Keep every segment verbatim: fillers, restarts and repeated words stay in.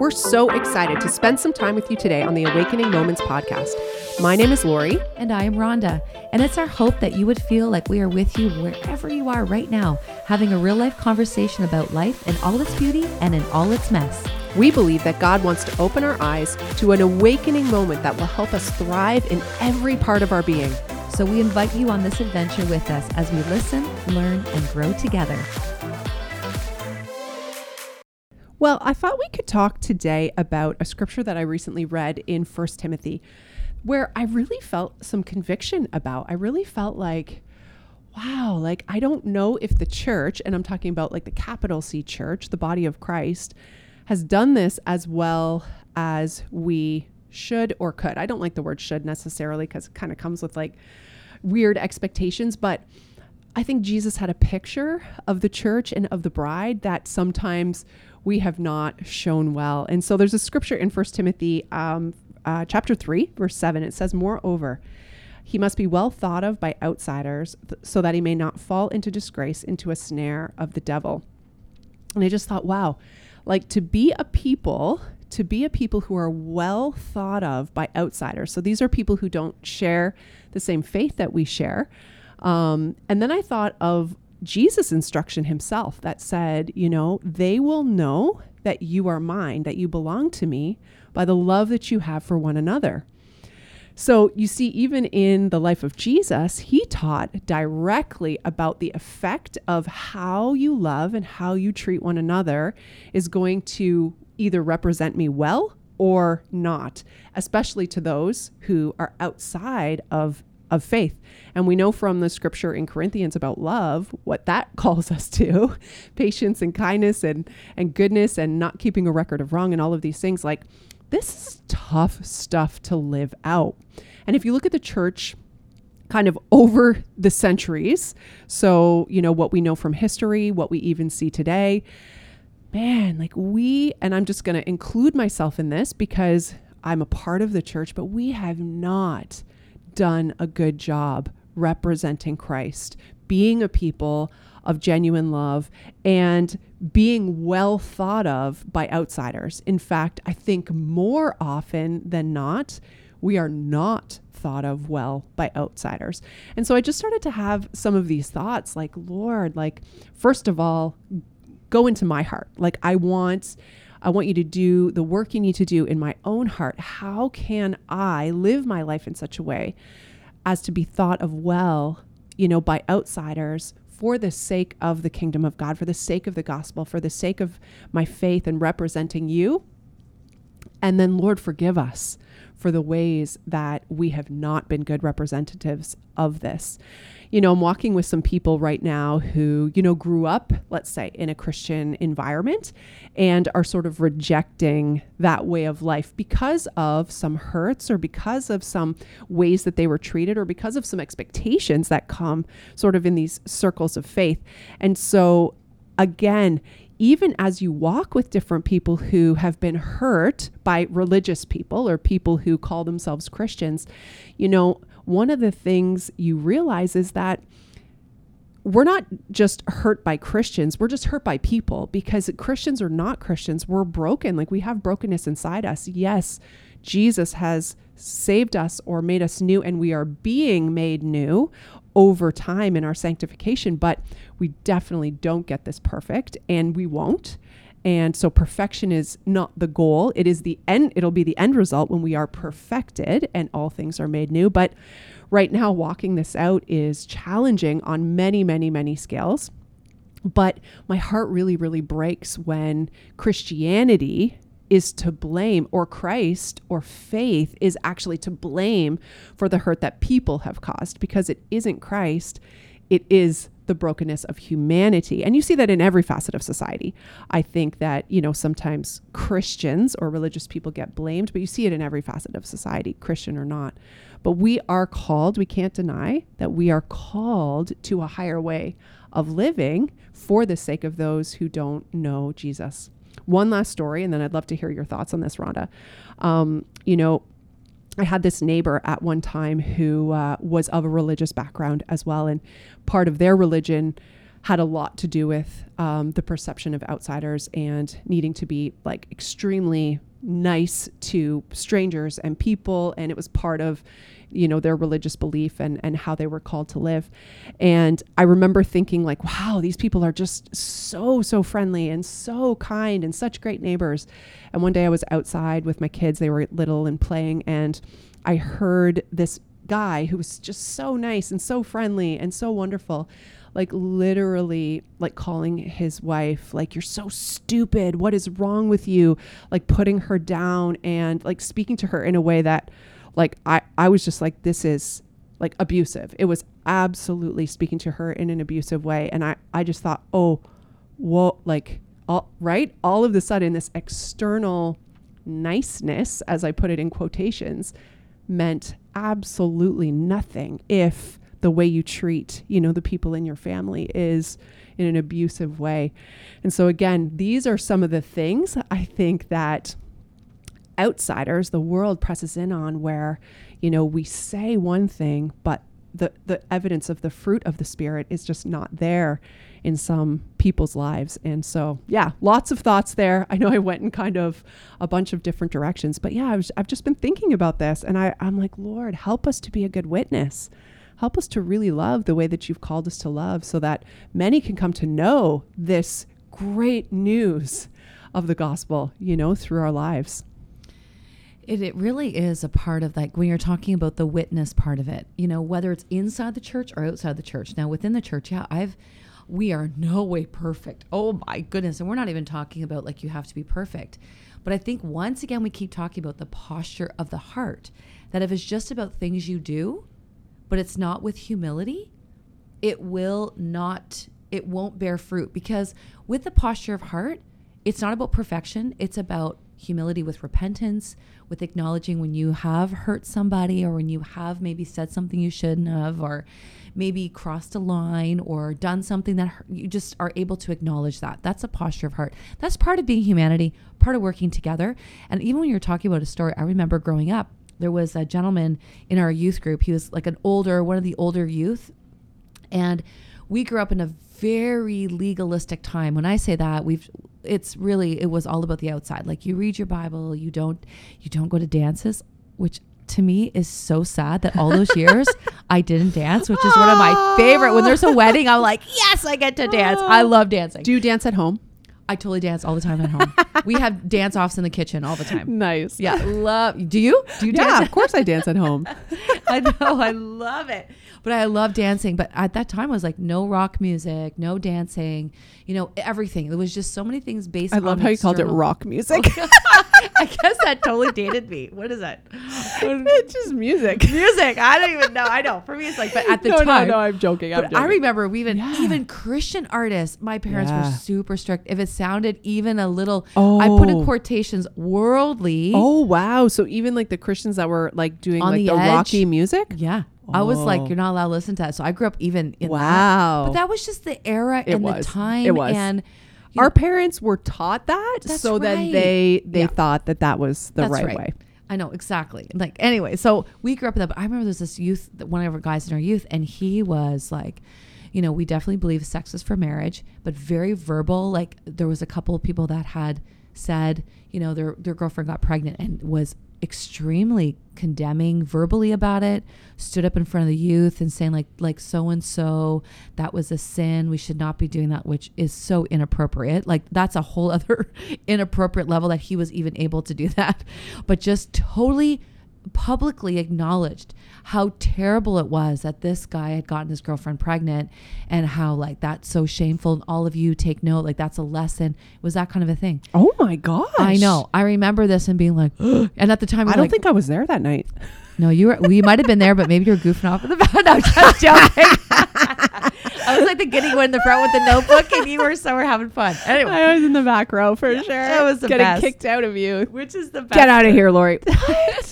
We're so excited to spend some time with you today on the Awakening Moments podcast. My name is Lori. And I am Rhonda. And it's our hope that you would feel like we are with you wherever you are right now, having a real life conversation about life in all its beauty and in all its mess. We believe that God wants to open our eyes to an awakening moment that will help us thrive in every part of our being. So we invite you on this adventure with us as we listen, learn, and grow together. Well, I thought we could talk today about a scripture that I recently read in First Timothy, where I really felt some conviction about. I really felt like, wow, like I don't know if the church, and I'm talking about like the capital C church, the body of Christ, has done this as well as we should or could. I don't like the word should necessarily because it kind of comes with like weird expectations, but I think Jesus had a picture of the church and of the bride that sometimes we have not shown well. And so there's a scripture in First Timothy um, uh, chapter three, verse seven. It says, "Moreover, he must be well thought of by outsiders th- so that he may not fall into disgrace, into a snare of the devil." And I just thought, wow, like to be a people, to be a people who are well thought of by outsiders. So these are people who don't share the same faith that we share. Um, and then I thought of Jesus' instruction himself that said, you know, they will know that you are mine, that you belong to me by the love that you have for one another. So you see, even in the life of Jesus, he taught directly about the effect of how you love and how you treat one another is going to either represent me well or not, especially to those who are outside of of faith. And we know from the scripture in Corinthians about love, what that calls us to, patience and kindness and, and goodness and not keeping a record of wrong and all of these things. Like, this is tough stuff to live out. And if you look at the church kind of over the centuries, so, you know, what we know from history, what we even see today, man, like we, and I'm just going to include myself in this because I'm a part of the church, but we have not done a good job representing Christ, being a people of genuine love and being well thought of by outsiders. In fact, I think more often than not, we are not thought of well by outsiders. And so I just started to have some of these thoughts like, Lord, like, first of all, go into my heart. Like I want I want you to do the work you need to do in my own heart. How can I live my life in such a way as to be thought of well, you know, by outsiders for the sake of the kingdom of God, for the sake of the gospel, for the sake of my faith and representing you? And then, Lord, forgive us for the ways that we have not been good representatives of this. You know, I'm walking with some people right now who, you know, grew up, let's say, in a Christian environment and are sort of rejecting that way of life because of some hurts or because of some ways that they were treated or because of some expectations that come sort of in these circles of faith. And so, again, even as you walk with different people who have been hurt by religious people or people who call themselves Christians, you know, one of the things you realize is that we're not just hurt by Christians. We're just hurt by people because Christians or not Christians, we're broken. Like we have brokenness inside us. Yes, Jesus has saved us or made us new and we are being made new over time in our sanctification, but we definitely don't get this perfect and we won't. And so perfection is not the goal. It is the end. It'll be the end result when we are perfected and all things are made new. But right now, walking this out is challenging on many, many, many scales. But my heart really, really breaks when Christianity is to blame, or Christ or faith is actually to blame for the hurt that people have caused, because it isn't Christ, it is the brokenness of humanity. And you see that in every facet of society. I think that, you know, sometimes Christians or religious people get blamed, but you see it in every facet of society, Christian or not. But we are called, we can't deny that we are called to a higher way of living for the sake of those who don't know Jesus. One last story, and then I'd love to hear your thoughts on this, Rhonda. Um, you know, I had this neighbor at one time who uh, was of a religious background as well, and part of their religion had a lot to do with um, the perception of outsiders and needing to be like extremely nice to strangers and people. And it was part of, you know, their religious belief and, and how they were called to live. And I remember thinking like, wow, these people are just so, so friendly and so kind and such great neighbors. And one day I was outside with my kids. They were little and playing. And I heard this guy who was just so nice and so friendly and so wonderful, like literally like calling his wife, like, you're so stupid. What is wrong with you? Like putting her down and like speaking to her in a way that like, I, I was just like, this is like abusive. It was absolutely speaking to her in an abusive way. And I, I just thought, oh, whoa, like all right. All of a sudden this external niceness, as I put it in quotations, meant absolutely nothing if the way you treat, you know, the people in your family is in an abusive way. And so again, these are some of the things I think that outsiders, the world presses in on, where, you know, we say one thing, but the, the evidence of the fruit of the Spirit is just not there in some people's lives. And so, yeah, lots of thoughts there. I know I went in kind of a bunch of different directions, but yeah, I was, I've just been thinking about this, and I, I'm like, Lord, help us to be a good witness. Help us to really love the way that you've called us to love, so that many can come to know this great news of the gospel, you know, through our lives. It, it really is a part of, like, when you're talking about the witness part of it, you know, whether it's inside the church or outside the church. Now, within the church, yeah, I've, we are no way perfect. Oh my goodness. And we're not even talking about like you have to be perfect. But I think once again, we keep talking about the posture of the heart, that if it's just about things you do, but it's not with humility, it will not, it won't bear fruit. Because with the posture of heart, it's not about perfection. It's about humility with repentance, with acknowledging when you have hurt somebody, or when you have maybe said something you shouldn't have, or maybe crossed a line or done something that hurt, you just are able to acknowledge that. That's a posture of heart. That's part of being humanity, part of working together. And even when you're talking about a story, I remember growing up, there was a gentleman in our youth group. He was like an older, one of the older youth. And we grew up in a very legalistic time. When I say that, we've, it's really, it was all about the outside. Like, you read your Bible, you don't, you don't go to dances, which to me is so sad that all those years I didn't dance, which is one of my favorite. When there's a wedding, I'm like, yes, I get to dance. I love dancing. Do you dance at home? I totally dance all the time at home. We have dance offs in the kitchen all the time. Nice. Yeah. Love. Do you? Do you dance? Yeah, of course I dance at home. I know. I love it. But I love dancing. But at that time I was like, no rock music, no dancing, you know, everything. There was just so many things based on. I love on how external. You called it rock music. I guess that totally dated me. What is that? It's just music. Music. I don't even know. I know. For me, it's like, but at the no, time. No, no, I'm joking. I'm joking. I remember we even, yeah. even Christian artists, my parents yeah. were super strict. If it sounded even a little, oh. I put in quotations, worldly. Oh, wow. So even like the Christians that were like doing like the, the rocky music? Yeah. Oh. I was like, you're not allowed to listen to that. So I grew up even in wow. that. But that was just the era it and was. the time. It was. And You Our know, parents were taught that, so right. then they they yeah. thought that that was the right, right way. I know, exactly. Like, anyway, so we grew up with that. But I remember there was this youth, one of our guys in our youth, and he was like, you know, we definitely believe sex is for marriage, but very verbal. Like, there was a couple of people that had said, you know, their their girlfriend got pregnant and was extremely condemning verbally about it, stood up in front of the youth and saying like like so and so, that was a sin, we should not be doing that, which is so inappropriate. Like, that's a whole other inappropriate level that he was even able to do that, but just totally publicly acknowledged how terrible it was that this guy had gotten his girlfriend pregnant, and how like that's so shameful, and all of you take note, like that's a lesson. It was that kind of a thing. Oh my gosh. I know. I remember this and being like, and at the time I don't like, think I was there that night. No, you were, we might have been there, but maybe you're goofing off in the back. No, just joking. I was like the giddy one in the front with the notebook, and you were somewhere having fun. Anyway, I was in the back row for yeah, sure. That was the Getting best. Getting kicked out of you. Which is the best. Get out of here, Lori.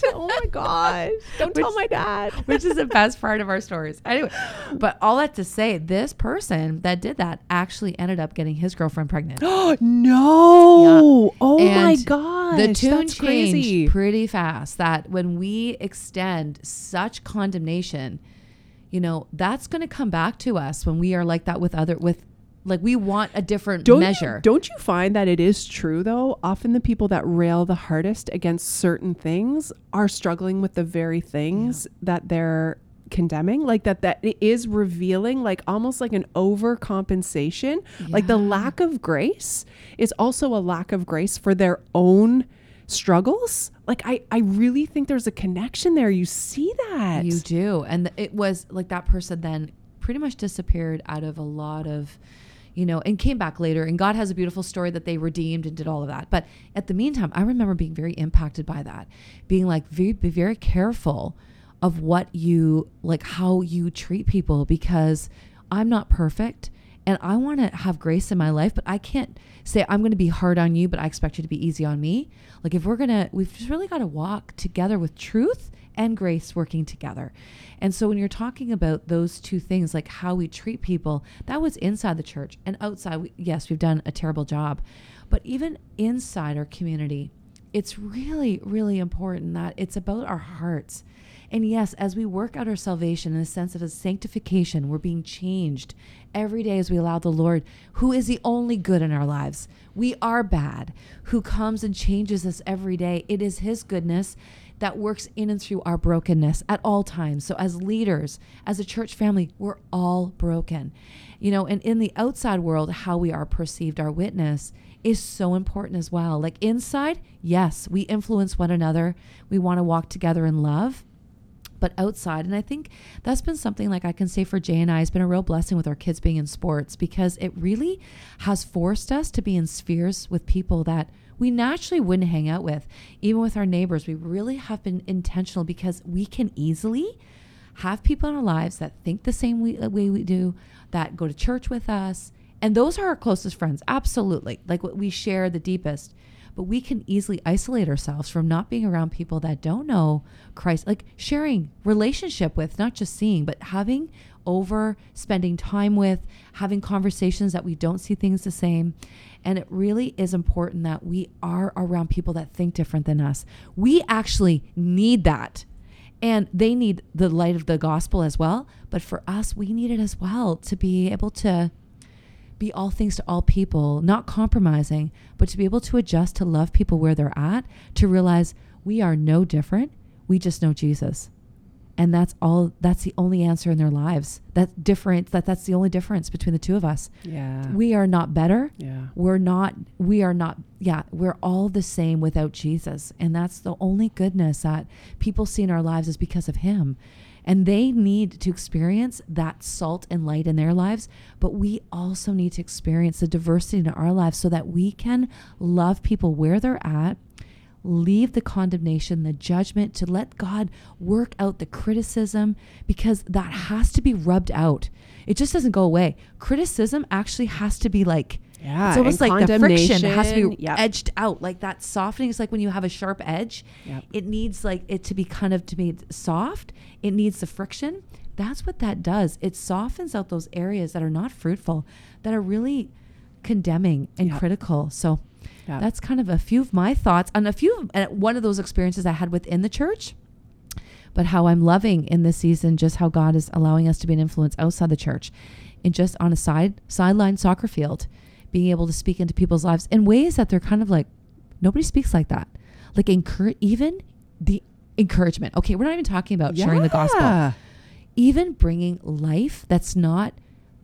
Oh my gosh. Don't which, tell my dad. Which is the best part of our stories. Anyway, but all that to say, this person that did that actually ended up getting his girlfriend pregnant. Oh, no. Yeah. Oh and my gosh. The tune That's changed crazy. pretty fast, that when we extend such condemnation, you know, that's going to come back to us when we are like that with other, with Like, we want a different don't measure. You, don't you find that it is true, though? Often the people that rail the hardest against certain things are struggling with the very things yeah. that they're condemning, like that, that it is revealing, like almost like an overcompensation. Yeah. Like the lack of grace is also a lack of grace for their own struggles. Like, I, I really think there's a connection there. You see that. You do. And it was like that person then pretty much disappeared out of a lot of, you know, and came back later. And God has a beautiful story that they redeemed and did all of that. But at the meantime, I remember being very impacted by that, being like, very, be very careful of what you, like how you treat people, because I'm not perfect and I want to have grace in my life, but I can't say I'm going to be hard on you, but I expect you to be easy on me. Like, if we're going to, we've just really got to walk together with truth and grace working together. And so when you're talking about those two things, like how we treat people, that was inside the church, and outside, we, yes, we've done a terrible job, but even inside our community, it's really, really important that it's about our hearts. And yes, as we work out our salvation in a sense of a sanctification, we're being changed every day as we allow the Lord, who is the only good in our lives. We are bad, who comes and changes us every day. It is his goodness that works in and through our brokenness at all times. So as leaders, as a church family, we're all broken. You know, and in the outside world, how we are perceived, our witness is so important as well. Like inside, yes, we influence one another. We want to walk together in love, but outside. And I think that's been something, like I can say for Jay and I, it's been a real blessing with our kids being in sports, because it really has forced us to be in spheres with people that we naturally wouldn't hang out with. Even with our neighbors, we really have been intentional, because we can easily have people in our lives that think the same way, way we do, that go to church with us. And those are our closest friends, absolutely. Like, what we share the deepest. But we can easily isolate ourselves from not being around people that don't know Christ. Like, sharing relationship with, not just seeing, but having over, spending time with, having conversations that we don't see things the same. And it really is important that we are around people that think different than us. We actually need that. And they need the light of the gospel as well. But for us, we need it as well, to be able to be all things to all people, not compromising, but to be able to adjust, to love people where they're at, to realize we are no different. We just know Jesus. And that's all, that's the only answer in their lives. That difference, that that's the only difference between the two of us. Yeah. We are not better. Yeah. We're not, we are not, yeah, we're all the same without Jesus. And that's the only goodness that people see in our lives, is because of him. And they need to experience that salt and light in their lives. But we also need to experience the diversity in our lives, so that we can love people where they're at, leave the condemnation, the judgment, to let God work out the criticism, because that has to be rubbed out. It just doesn't go away. Criticism actually has to be like, yeah, it's almost like the friction has to be yep. edged out. Like that softening is like when you have a sharp edge, yep. it needs like it to be kind of to be soft. It needs the friction. That's what that does. It softens out those areas that are not fruitful, that are really condemning and yep. critical. So yep. that's kind of a few of my thoughts on a few of, one of those experiences I had within the church, but how I'm loving in this season, just how God is allowing us to be an influence outside the church, and just on a side sideline soccer field, being able to speak into people's lives in ways that they're kind of like, nobody speaks like that. Like encour- even the encouragement. Okay, we're not even talking about yeah. sharing the gospel. Even bringing life that's not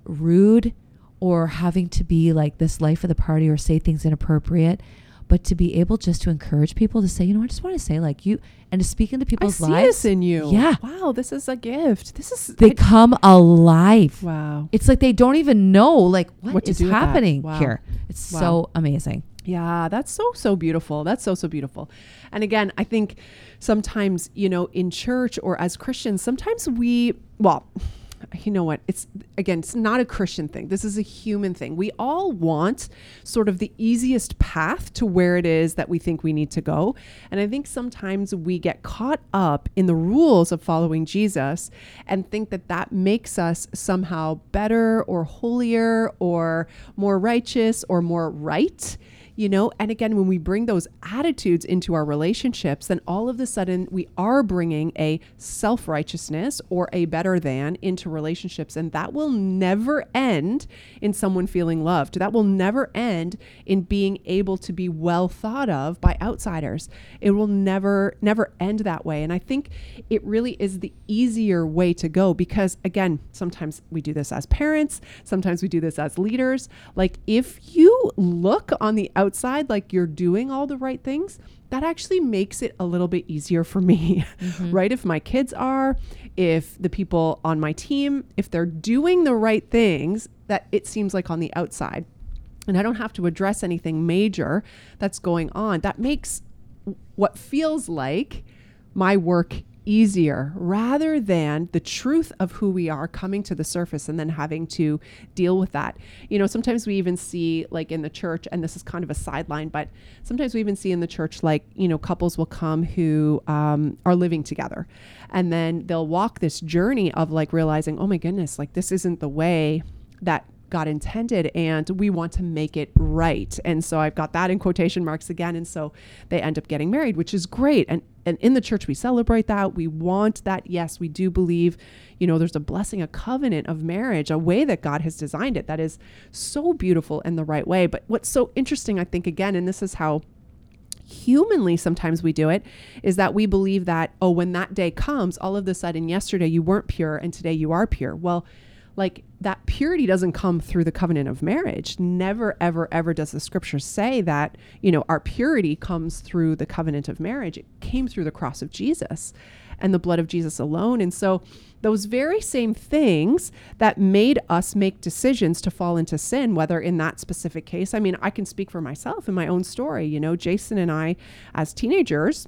rude or having to be like this life of the party or say things inappropriate, but to be able just to encourage people to say, you know, I just want to say like you, and to speak into people's lives. I see lives. This in you. Yeah. Wow, this is a gift. This is. They I, come alive. Wow. It's like they don't even know like what, what is happening wow. here. It's wow. so amazing. Yeah, that's so, so beautiful. That's so, so beautiful. And again, I think sometimes, you know, in church or as Christians, sometimes we, well, you know what, it's, again, it's not a Christian thing. This is a human thing. We all want sort of the easiest path to where it is that we think we need to go. And I think sometimes we get caught up in the rules of following Jesus and think that that makes us somehow better or holier or more righteous or more right. you know? And again, when we bring those attitudes into our relationships, then all of a sudden we are bringing a self-righteousness or a better than into relationships. And that will never end in someone feeling loved. That will never end in being able to be well thought of by outsiders. It will never, never end that way. And I think it really is the easier way to go, because again, sometimes we do this as parents. Sometimes we do this as leaders. Like, if you look on the outside like you're doing all the right things, that actually makes it a little bit easier for me, mm-hmm. right? If my kids are, if the people on my team, if they're doing the right things, that it seems like on the outside, and I don't have to address anything major that's going on, that makes what feels like my work easier, rather than the truth of who we are coming to the surface and then having to deal with that. You know, sometimes we even see, like, in the church, and this is kind of a sideline, but sometimes we even see in the church, like, you know, couples will come who um, are living together, and then they'll walk this journey of like realizing, oh my goodness, like, this isn't the way that God intended, and we want to make it right. And so I've got that in quotation marks again. And so they end up getting married, which is great. And and in the church, we celebrate that. We want that. Yes, we do believe, you know, there's a blessing, a covenant of marriage, a way that God has designed it that is so beautiful in the right way. But what's so interesting, I think, again, and this is how humanly sometimes we do it, is that we believe that, oh, when that day comes, all of a sudden yesterday you weren't pure and today you are pure. Well, like, that purity doesn't come through the covenant of marriage. Never, ever, ever does the scripture say that, you know, our purity comes through the covenant of marriage. It came through the cross of Jesus and the blood of Jesus alone. And so those very same things that made us make decisions to fall into sin, whether in that specific case, I mean, I can speak for myself in my own story. You know, Jason and I, as teenagers,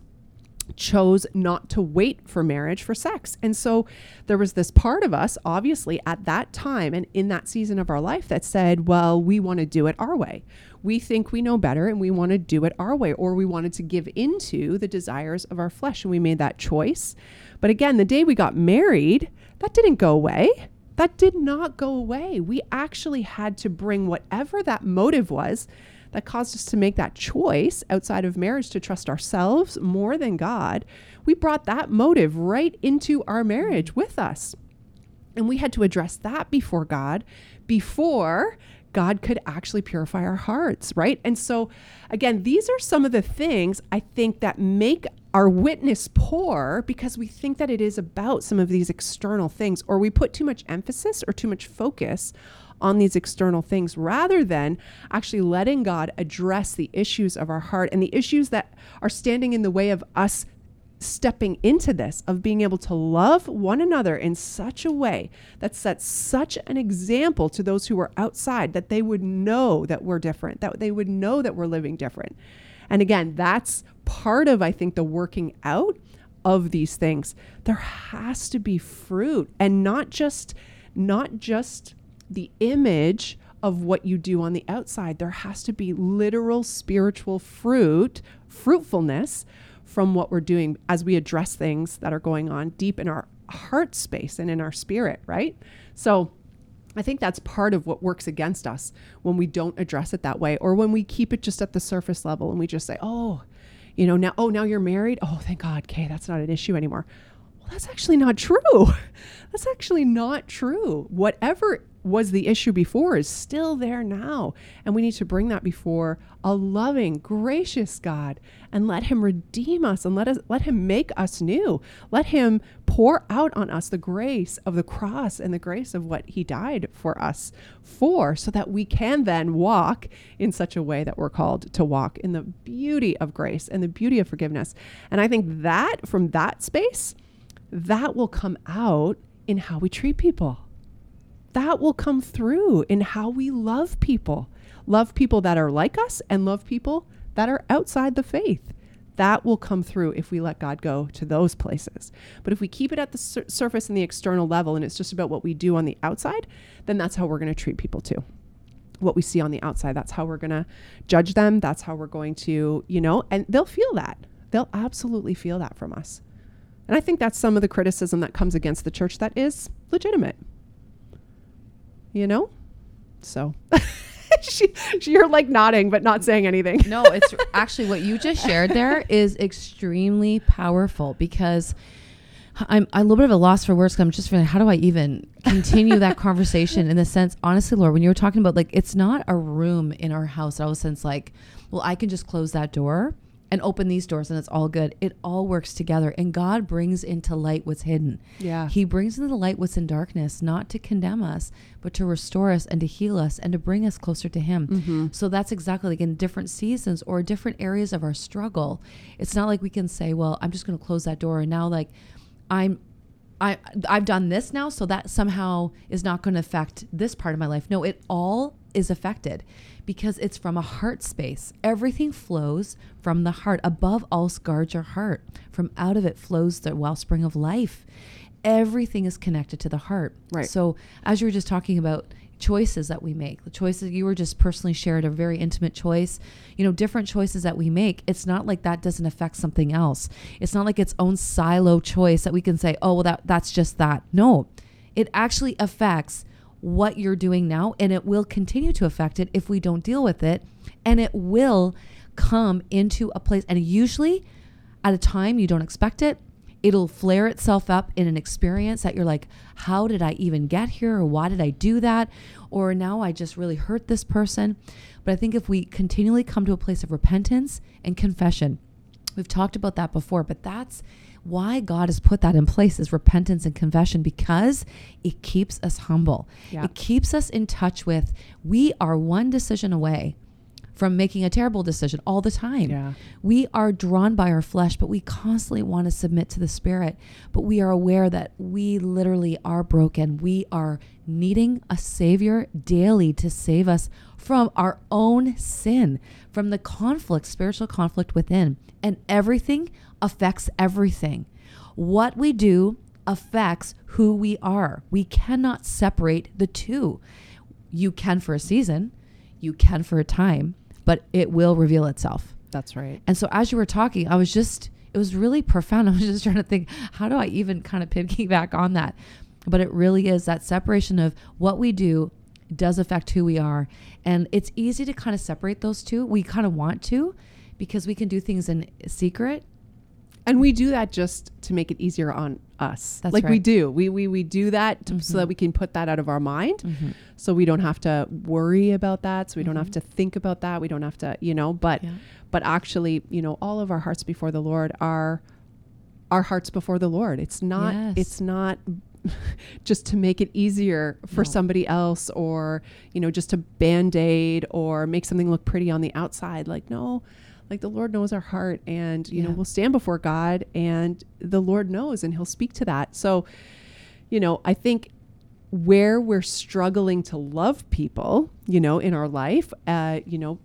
chose not to wait for marriage for sex. And so there was this part of us, obviously, at that time and in that season of our life that said, well, we want to do it our way. We think we know better and we want to do it our way, or we wanted to give into the desires of our flesh. And we made that choice. But again, the day we got married, that didn't go away. That did not go away. We actually had to bring whatever that motive was that caused us to make that choice outside of marriage to trust ourselves more than God. We brought that motive right into our marriage with us. And we had to address that before God, before God could actually purify our hearts, right? And so again, these are some of the things I think that make our witness poor, because we think that it is about some of these external things, or we put too much emphasis or too much focus on these external things, rather than actually letting God address the issues of our heart and the issues that are standing in the way of us stepping into this, of being able to love one another in such a way that sets such an example to those who are outside, that they would know that we're different, that they would know that we're living different. And again, that's part of, I think, the working out of these things. There has to be fruit, and not just, not just the image of what you do on the outside. There has to be literal spiritual fruit, fruitfulness from what we're doing as we address things that are going on deep in our heart space and in our spirit, right? So I think that's part of what works against us when we don't address it that way, or when we keep it just at the surface level and we just say, oh, you know, now, oh, now you're married. Oh, thank God. Okay, that's not an issue anymore. Well, that's actually not true. That's actually not true. Whatever was the issue before is still there now. And we need to bring that before a loving, gracious God and let him redeem us, and let us, let him make us new. Let him pour out on us the grace of the cross and the grace of what he died for us for, so that we can then walk in such a way that we're called to walk, in the beauty of grace and the beauty of forgiveness. And I think that from that space, that will come out in how we treat people. That will come through in how we love people, love people that are like us and love people that are outside the faith. That will come through if we let God go to those places. But if we keep it at the sur- surface and the external level, and it's just about what we do on the outside, then that's how we're going to treat people too. What we see on the outside, that's how we're going to judge them. That's how we're going to, you know, and they'll feel that. They'll absolutely feel that from us. And I think that's some of the criticism that comes against the church that is legitimate. You know? So she, she, you're like nodding, but not saying anything. No, it's actually what you just shared there is extremely powerful, because I'm, I'm a little bit of a loss for words. Cause I'm just feeling, how do I even continue that conversation in the sense, honestly, Lord, when you were talking about like, it's not a room in our house. I was sense like, well, I can just close that door and open these doors and it's all good. It all works together. And God brings into light what's hidden. Yeah. He brings into the light what's in darkness, not to condemn us, but to restore us and to heal us and to bring us closer to him. Mm-hmm. So that's exactly like in different seasons or different areas of our struggle. It's not like we can say, well, I'm just going to close that door. And now like I'm, I, I've done this now, so that somehow is not going to affect this part of my life. No, it all is affected because it's from a heart space. Everything flows from the heart. Above all, guard your heart. From out of it flows the wellspring of life. Everything is connected to the heart. Right. So as you were just talking about choices that we make, the choices you were just personally shared, a very intimate choice, you know, different choices that we make. It's not like that doesn't affect something else. It's not like its own silo choice that we can say, oh, well, that that's just that. No, it actually affects what you're doing now, and it will continue to affect it if we don't deal with it. And it will come into a place, and usually at a time you don't expect it. It'll flare itself up in an experience that you're like, how did I even get here? Or why did I do that? Or now I just really hurt this person. But I think if we continually come to a place of repentance and confession, we've talked about that before, but that's why God has put that in place, is repentance and confession, because it keeps us humble. Yeah. It keeps us in touch with, we are one decision away from making a terrible decision all the time. Yeah. We are drawn by our flesh, but we constantly want to submit to the Spirit. But we are aware that we literally are broken. We are needing a Savior daily to save us from our own sin, from the conflict, spiritual conflict within. And everything affects everything. What we do affects who we are. We cannot separate the two. You can for a season, you can for a time, but it will reveal itself. That's right. And so as you were talking, I was just, it was really profound. I was just trying to think, how do I even kind of piggyback on that? But it really is that separation of what we do does affect who we are. And it's easy to kind of separate those two. We kind of want to, because we can do things in secret. And we do that just to make it easier on us. That's like right. we do. We we we do that to, mm-hmm. so that we can put that out of our mind. Mm-hmm. So we don't have to worry about that. So we mm-hmm. don't have to think about that. We don't have to, you know, but yeah. but actually, you know, all of our hearts before the Lord are our hearts before the Lord. It's not yes. it's not just to make it easier for no. somebody else, or, you know, just to band-aid or make something look pretty on the outside. Like, no. Like the Lord knows our heart, and, you yeah. know, we'll stand before God, and the Lord knows, and he'll speak to that. So, you know, I think where we're struggling to love people, you know, in our life, uh, you know,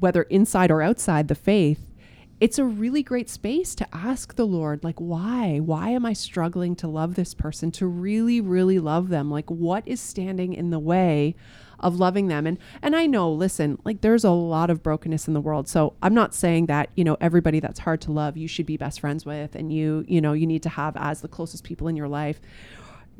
whether inside or outside the faith, it's a really great space to ask the Lord, like, why? Why am I struggling to love this person, to really, really love them? Like, what is standing in the way of loving them? And and I know, listen, like there's a lot of brokenness in the world. So I'm not saying that, you know, everybody that's hard to love, you should be best friends with, and you, you know, you need to have as the closest people in your life.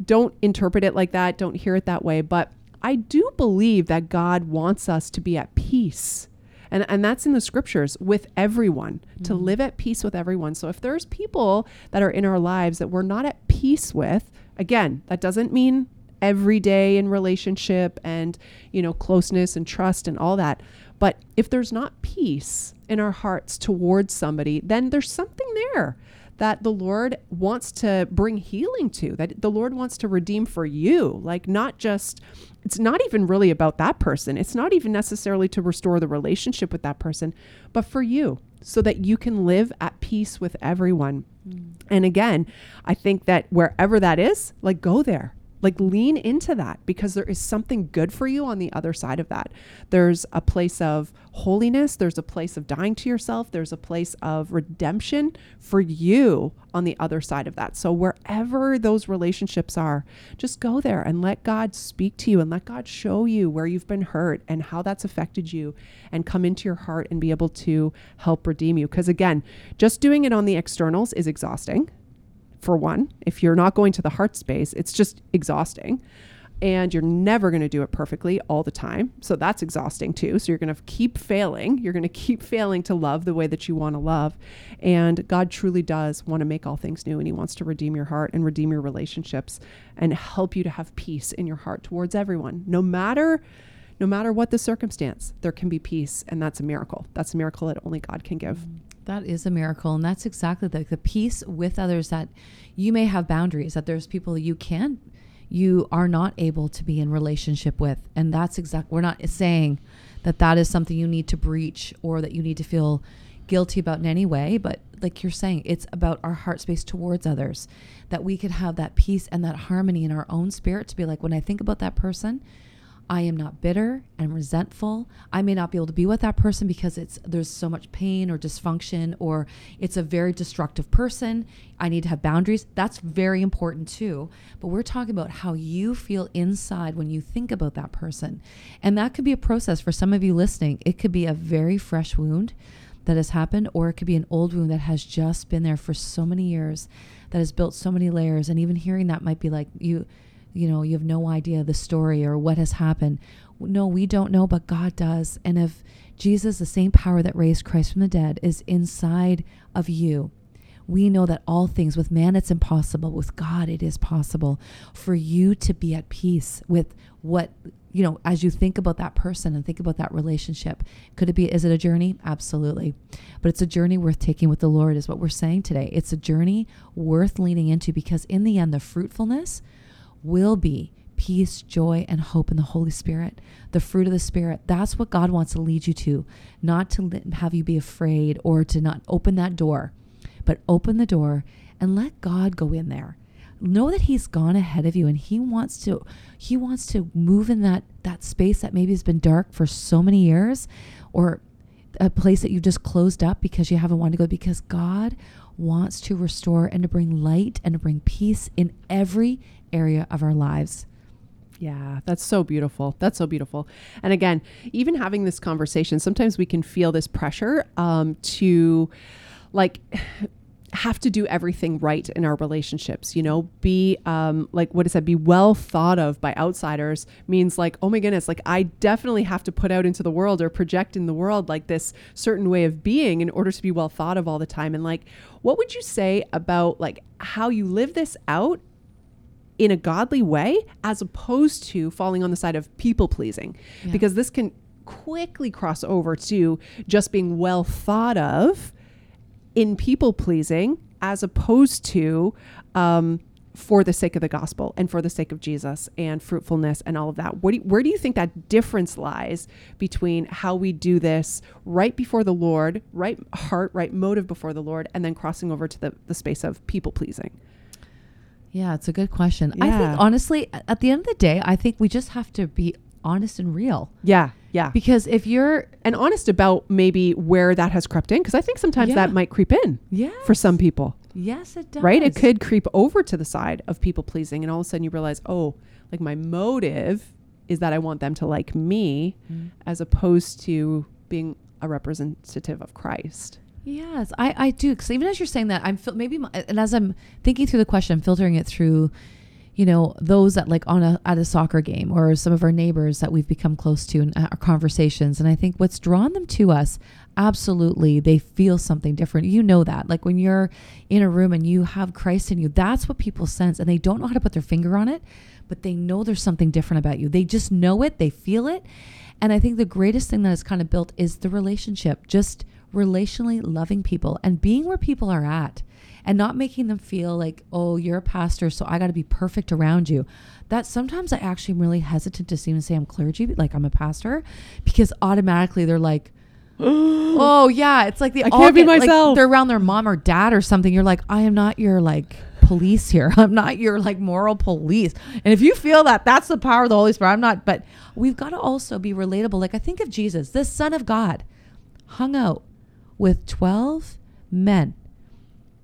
Don't interpret it like that. Don't hear it that way. But I do believe that God wants us to be at peace. And and that's in the scriptures, with everyone, mm-hmm. to live at peace with everyone. So if there's people that are in our lives that we're not at peace with, again, that doesn't mean every day in relationship and, you know, closeness and trust and all that. But if there's not peace in our hearts towards somebody, then there's something there that the Lord wants to bring healing to, that the Lord wants to redeem for you. Like, not just, it's not even really about that person. It's not even necessarily to restore the relationship with that person, but for you, so that you can live at peace with everyone. Mm. And again, I think that wherever that is, like, go there. Like, lean into that, because there is something good for you on the other side of that. There's a place of holiness. There's a place of dying to yourself. There's a place of redemption for you on the other side of that. So wherever those relationships are, just go there and let God speak to you, and let God show you where you've been hurt and how that's affected you, and come into your heart and be able to help redeem you. Because again, just doing it on the externals is exhausting. For one, if you're not going to the heart space, it's just exhausting. and you're never going to do it perfectly all the time. So that's exhausting too. So you're going to keep failing. You're going to keep failing to love the way that you want to love. And God truly does want to make all things new, and he wants to redeem your heart and redeem your relationships and help you to have peace in your heart towards everyone. No matter, no matter what the circumstance, there can be peace, and that's a miracle. That's a miracle that only God can give. Mm-hmm. That is a miracle. And that's exactly like the, the peace with others, that you may have boundaries, that there's people you can't, you are not able to be in relationship with. And that's exact. We're not saying that that is something you need to breach or that you need to feel guilty about in any way. But like you're saying, it's about our heart space towards others, that we could have that peace and that harmony in our own spirit to be like, when I think about that person, I am not bitter and resentful. I may not be able to be with that person because it's there's so much pain or dysfunction, or it's a very destructive person. I need to have boundaries. That's very important too. But we're talking about how you feel inside when you think about that person. And that could be a process for some of you listening. It could be a very fresh wound that has happened, or it could be an old wound that has just been there for so many years, that has built so many layers. And even hearing that might be like, you... you know, you have no idea the story or what has happened. No, we don't know, but God does. And if Jesus, the same power that raised Christ from the dead, is inside of you, we know that all things, with man it's impossible, with God it is possible for you to be at peace with what, you know, as you think about that person and think about that relationship. Could it be, is it a journey? Absolutely. But it's a journey worth taking with the Lord, is what we're saying today. It's a journey worth leaning into, because in the end, the fruitfulness will be peace, joy, and hope in the Holy Spirit, the fruit of the Spirit. That's what God wants to lead you to, not to have you be afraid or to not open that door, but open the door and let God go in there. Know that he's gone ahead of you, and he wants to, he wants to move in that, that space that maybe has been dark for so many years, or a place that you've just closed up because you haven't wanted to go, because God wants to restore and to bring light and to bring peace in every area of our lives. Yeah, that's so beautiful. That's so beautiful. And again, even having this conversation, sometimes we can feel this pressure um, to like have to do everything right in our relationships, you know, be um, like, what is that? Be well thought of by outsiders means like, oh my goodness, like I definitely have to put out into the world or project in the world like this certain way of being in order to be well thought of all the time. And like, what would you say about like how you live this out in a godly way, as opposed to falling on the side of people pleasing? Yeah. Because this can quickly cross over to just being well thought of in people pleasing, as opposed to um, for the sake of the gospel and for the sake of Jesus and fruitfulness and all of that. Where do you, where do you think that difference lies between how we do this right before the Lord, right heart, right motive before the Lord, and then crossing over to the, the space of people pleasing? Yeah, it's a good question. Yeah. I think, honestly, at the end of the day, I think we just have to be honest and real. Yeah, yeah. Because if you're... And honest about maybe where that has crept in, because I think sometimes yeah. that might creep in yes. for some people. Yes, it does. Right? It could creep over to the side of people pleasing, and all of a sudden you realize, oh, like my motive is that I want them to like me, mm-hmm. as opposed to being a representative of Christ. Yes, I, I do. Because even as you're saying that, I'm fil- maybe, my, and as I'm thinking through the question, I'm filtering it through, you know, those that like on a, at a soccer game, or some of our neighbors that we've become close to in our conversations. And I think what's drawn them to us, absolutely, they feel something different. You know that, like when you're in a room and you have Christ in you, that's what people sense. And they don't know how to put their finger on it, but they know there's something different about you. They just know it, they feel it. And I think the greatest thing that is kind of built is the relationship, just relationally loving people and being where people are at, and not making them feel like, oh, you're a pastor, so I got to be perfect around you. That sometimes I actually am really hesitant to even say I'm clergy, like I'm a pastor, because automatically they're like, oh yeah, it's like the I can't be myself. Like they're around their mom or dad or something. You're like, I am not your like police here. I'm not your like moral police. And if you feel that, that's the power of the Holy Spirit. I'm not, but we've got to also be relatable. Like I think of Jesus, the Son of God, hung out with twelve men,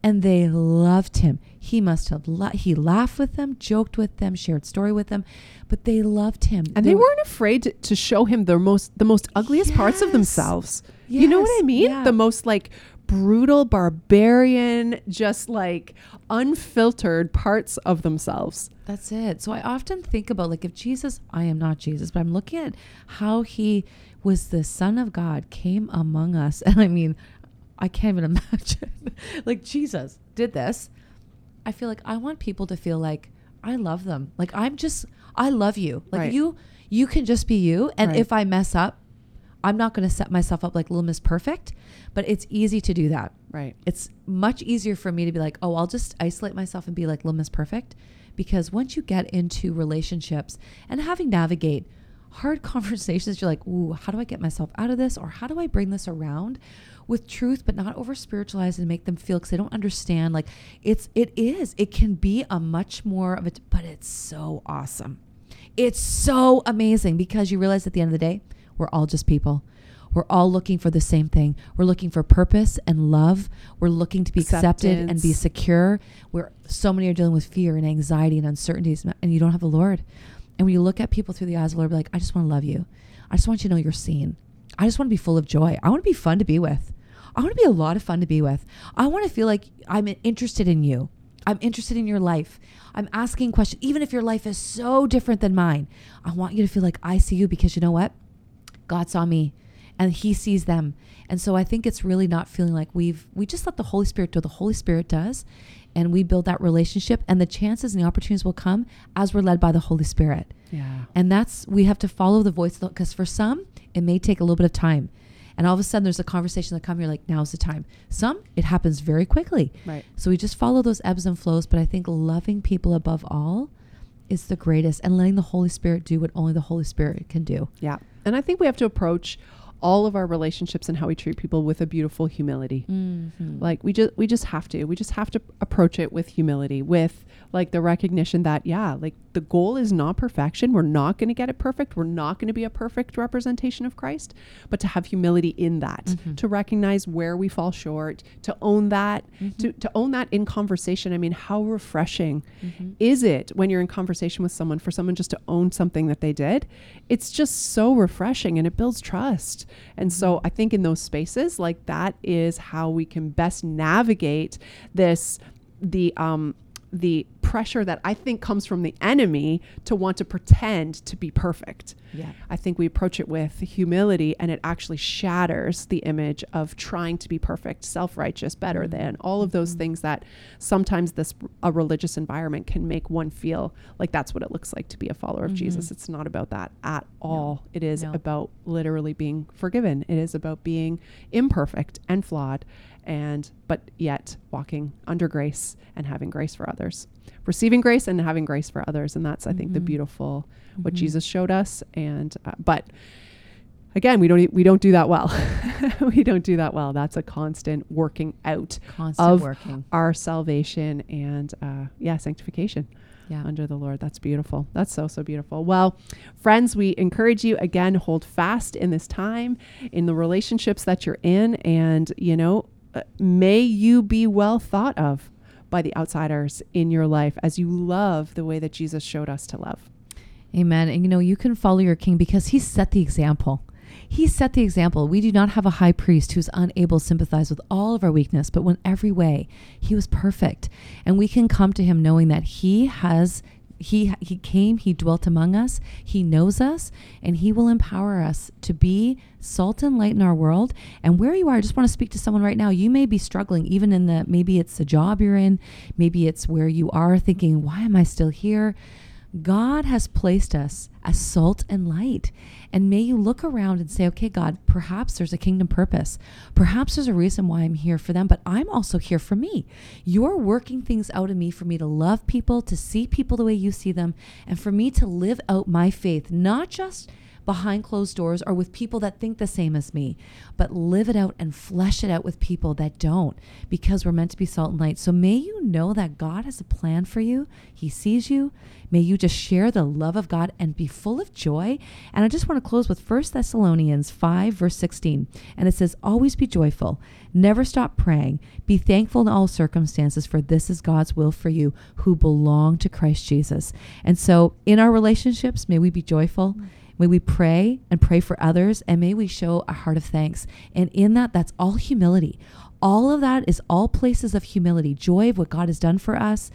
and they loved him. He must have, la- he laughed with them, joked with them, shared story with them, but they loved him. And they, they weren't afraid to, to show him their most, the most ugliest yes. parts of themselves. Yes. You know what I mean? Yeah. The most like brutal, barbarian, just like unfiltered parts of themselves. That's it. So I often think about, like, if Jesus, I am not Jesus, but I'm looking at how he was the Son of God, came among us. And I mean, I can't even imagine like Jesus did this. I feel like I want people to feel like I love them. Like, I'm just, I love you. Like, right. you, you can just be you. And right. if I mess up, I'm not going to set myself up like Little Miss Perfect, but it's easy to do that. Right. It's much easier for me to be like, oh, I'll just isolate myself and be like Little Miss Perfect. Because once you get into relationships and having navigate hard conversations, you're like, ooh, how do I get myself out of this? Or how do I bring this around with truth, but not over spiritualize and make them feel, because they don't understand. Like, it's, it is, it can be a much more of a, but it's so awesome. It's so amazing, because you realize at the end of the day, we're all just people. We're all looking for the same thing. We're looking for purpose and love. We're looking to be Acceptance. accepted and be secure. Where so many are dealing with fear and anxiety and uncertainties, and you don't have the Lord. And when you look at people through the eyes of the Lord, be like, I just want to love you. I just want you to know you're seen. I just want to be full of joy. I want to be fun to be with. I want to be a lot of fun to be with. I want to feel like I'm interested in you. I'm interested in your life. I'm asking questions. Even if your life is so different than mine, I want you to feel like I see you, because you know what? God saw me and he sees them. And so I think it's really not feeling like we've, we just let the Holy Spirit do what the Holy Spirit does. And we build that relationship, and the chances and the opportunities will come as we're led by the Holy Spirit. Yeah. And that's, we have to follow the voice, because for some, it may take a little bit of time. And all of a sudden there's a conversation that comes, you're like, now's the time. Some, it happens very quickly. Right. So we just follow those ebbs and flows. But I think loving people above all is the greatest, and letting the Holy Spirit do what only the Holy Spirit can do. Yeah. And I think we have to approach all of our relationships and how we treat people with a beautiful humility. Mm-hmm. Like we just, we just have to, we just have to approach it with humility, with like the recognition that, yeah, like the goal is not perfection. We're not going to get it perfect. We're not going to be a perfect representation of Christ, but to have humility in that, mm-hmm. to recognize where we fall short, to own that, mm-hmm. to, to own that in conversation. I mean, how refreshing mm-hmm. is it when you're in conversation with someone, for someone just to own something that they did? It's just so refreshing, and it builds trust. And so I think in those spaces, like, that is how we can best navigate this, the, um, the pressure that I think comes from the enemy to want to pretend to be perfect. Yeah. I think we approach it with humility, and it actually shatters the image of trying to be perfect, self-righteous, better mm-hmm. than, all of those mm-hmm. things that sometimes this, a religious environment can make one feel like that's what it looks like to be a follower of mm-hmm. Jesus. It's not about that at all. No. It is no. about literally being forgiven. It is about being imperfect and flawed, and but yet walking under grace and having grace for others, receiving grace and having grace for others. And that's, I think, mm-hmm. the beautiful, what mm-hmm. Jesus showed us. And, uh, but again, we don't, we don't do that well. we don't do that well. That's a constant working out constant of working. our salvation and, uh, yeah, sanctification. Yeah. Under the Lord. That's beautiful. That's so, so beautiful. Well, friends, we encourage you again, hold fast in this time, in the relationships that you're in. And, you know, uh, may you be well thought of by the outsiders in your life as you love the way that Jesus showed us to love. Amen. And you know, you can follow your king because he set the example. He set the example. We do not have a high priest who's unable to sympathize with all of our weakness, but in every way he was perfect. And we can come to him knowing that he has, he, he came, he dwelt among us, he knows us, and he will empower us to be salt and light in our world. And where you are, I just want to speak to someone right now. You may be struggling, even in the, maybe it's the job you're in, maybe it's where you are thinking, why am I still here? God has placed us as salt and light. And may you look around and say, okay, God, perhaps there's a kingdom purpose. Perhaps there's a reason why I'm here for them, but I'm also here for me. You're working things out in me for me to love people, to see people the way you see them, and for me to live out my faith, not just behind closed doors or with people that think the same as me, but live it out and flesh it out with people that don't, because we're meant to be salt and light. So may you know that God has a plan for you. He sees you. May you just share the love of God and be full of joy. And I just want to close with First Thessalonians five, verse sixteen. And it says, always be joyful. Never stop praying. Be thankful in all circumstances, for this is God's will for you who belong to Christ Jesus. And so in our relationships, may we be joyful. May we pray and pray for others, and may we show a heart of thanks. And in that, that's all humility. All of that is all places of humility, joy of what God has done for us,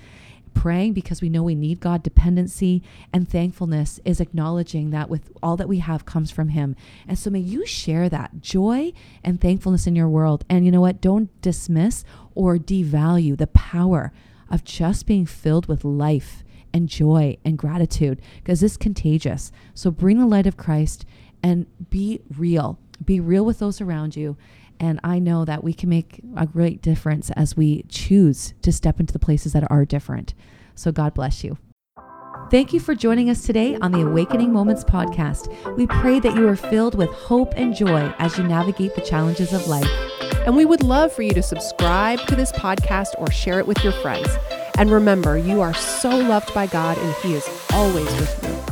praying because we know we need God, dependency, and thankfulness is acknowledging that with all that we have comes from him. And so may you share that joy and thankfulness in your world. And you know what? Don't dismiss or devalue the power of just being filled with life and joy and gratitude, because it's contagious. So bring the light of Christ and be real. Be real with those around you. And I know that we can make a great difference as we choose to step into the places that are different. So God bless you. Thank you for joining us today on the Awakening Moments podcast. We pray that you are filled with hope and joy as you navigate the challenges of life. And we would love for you to subscribe to this podcast or share it with your friends. And remember, you are so loved by God, and he is always with you.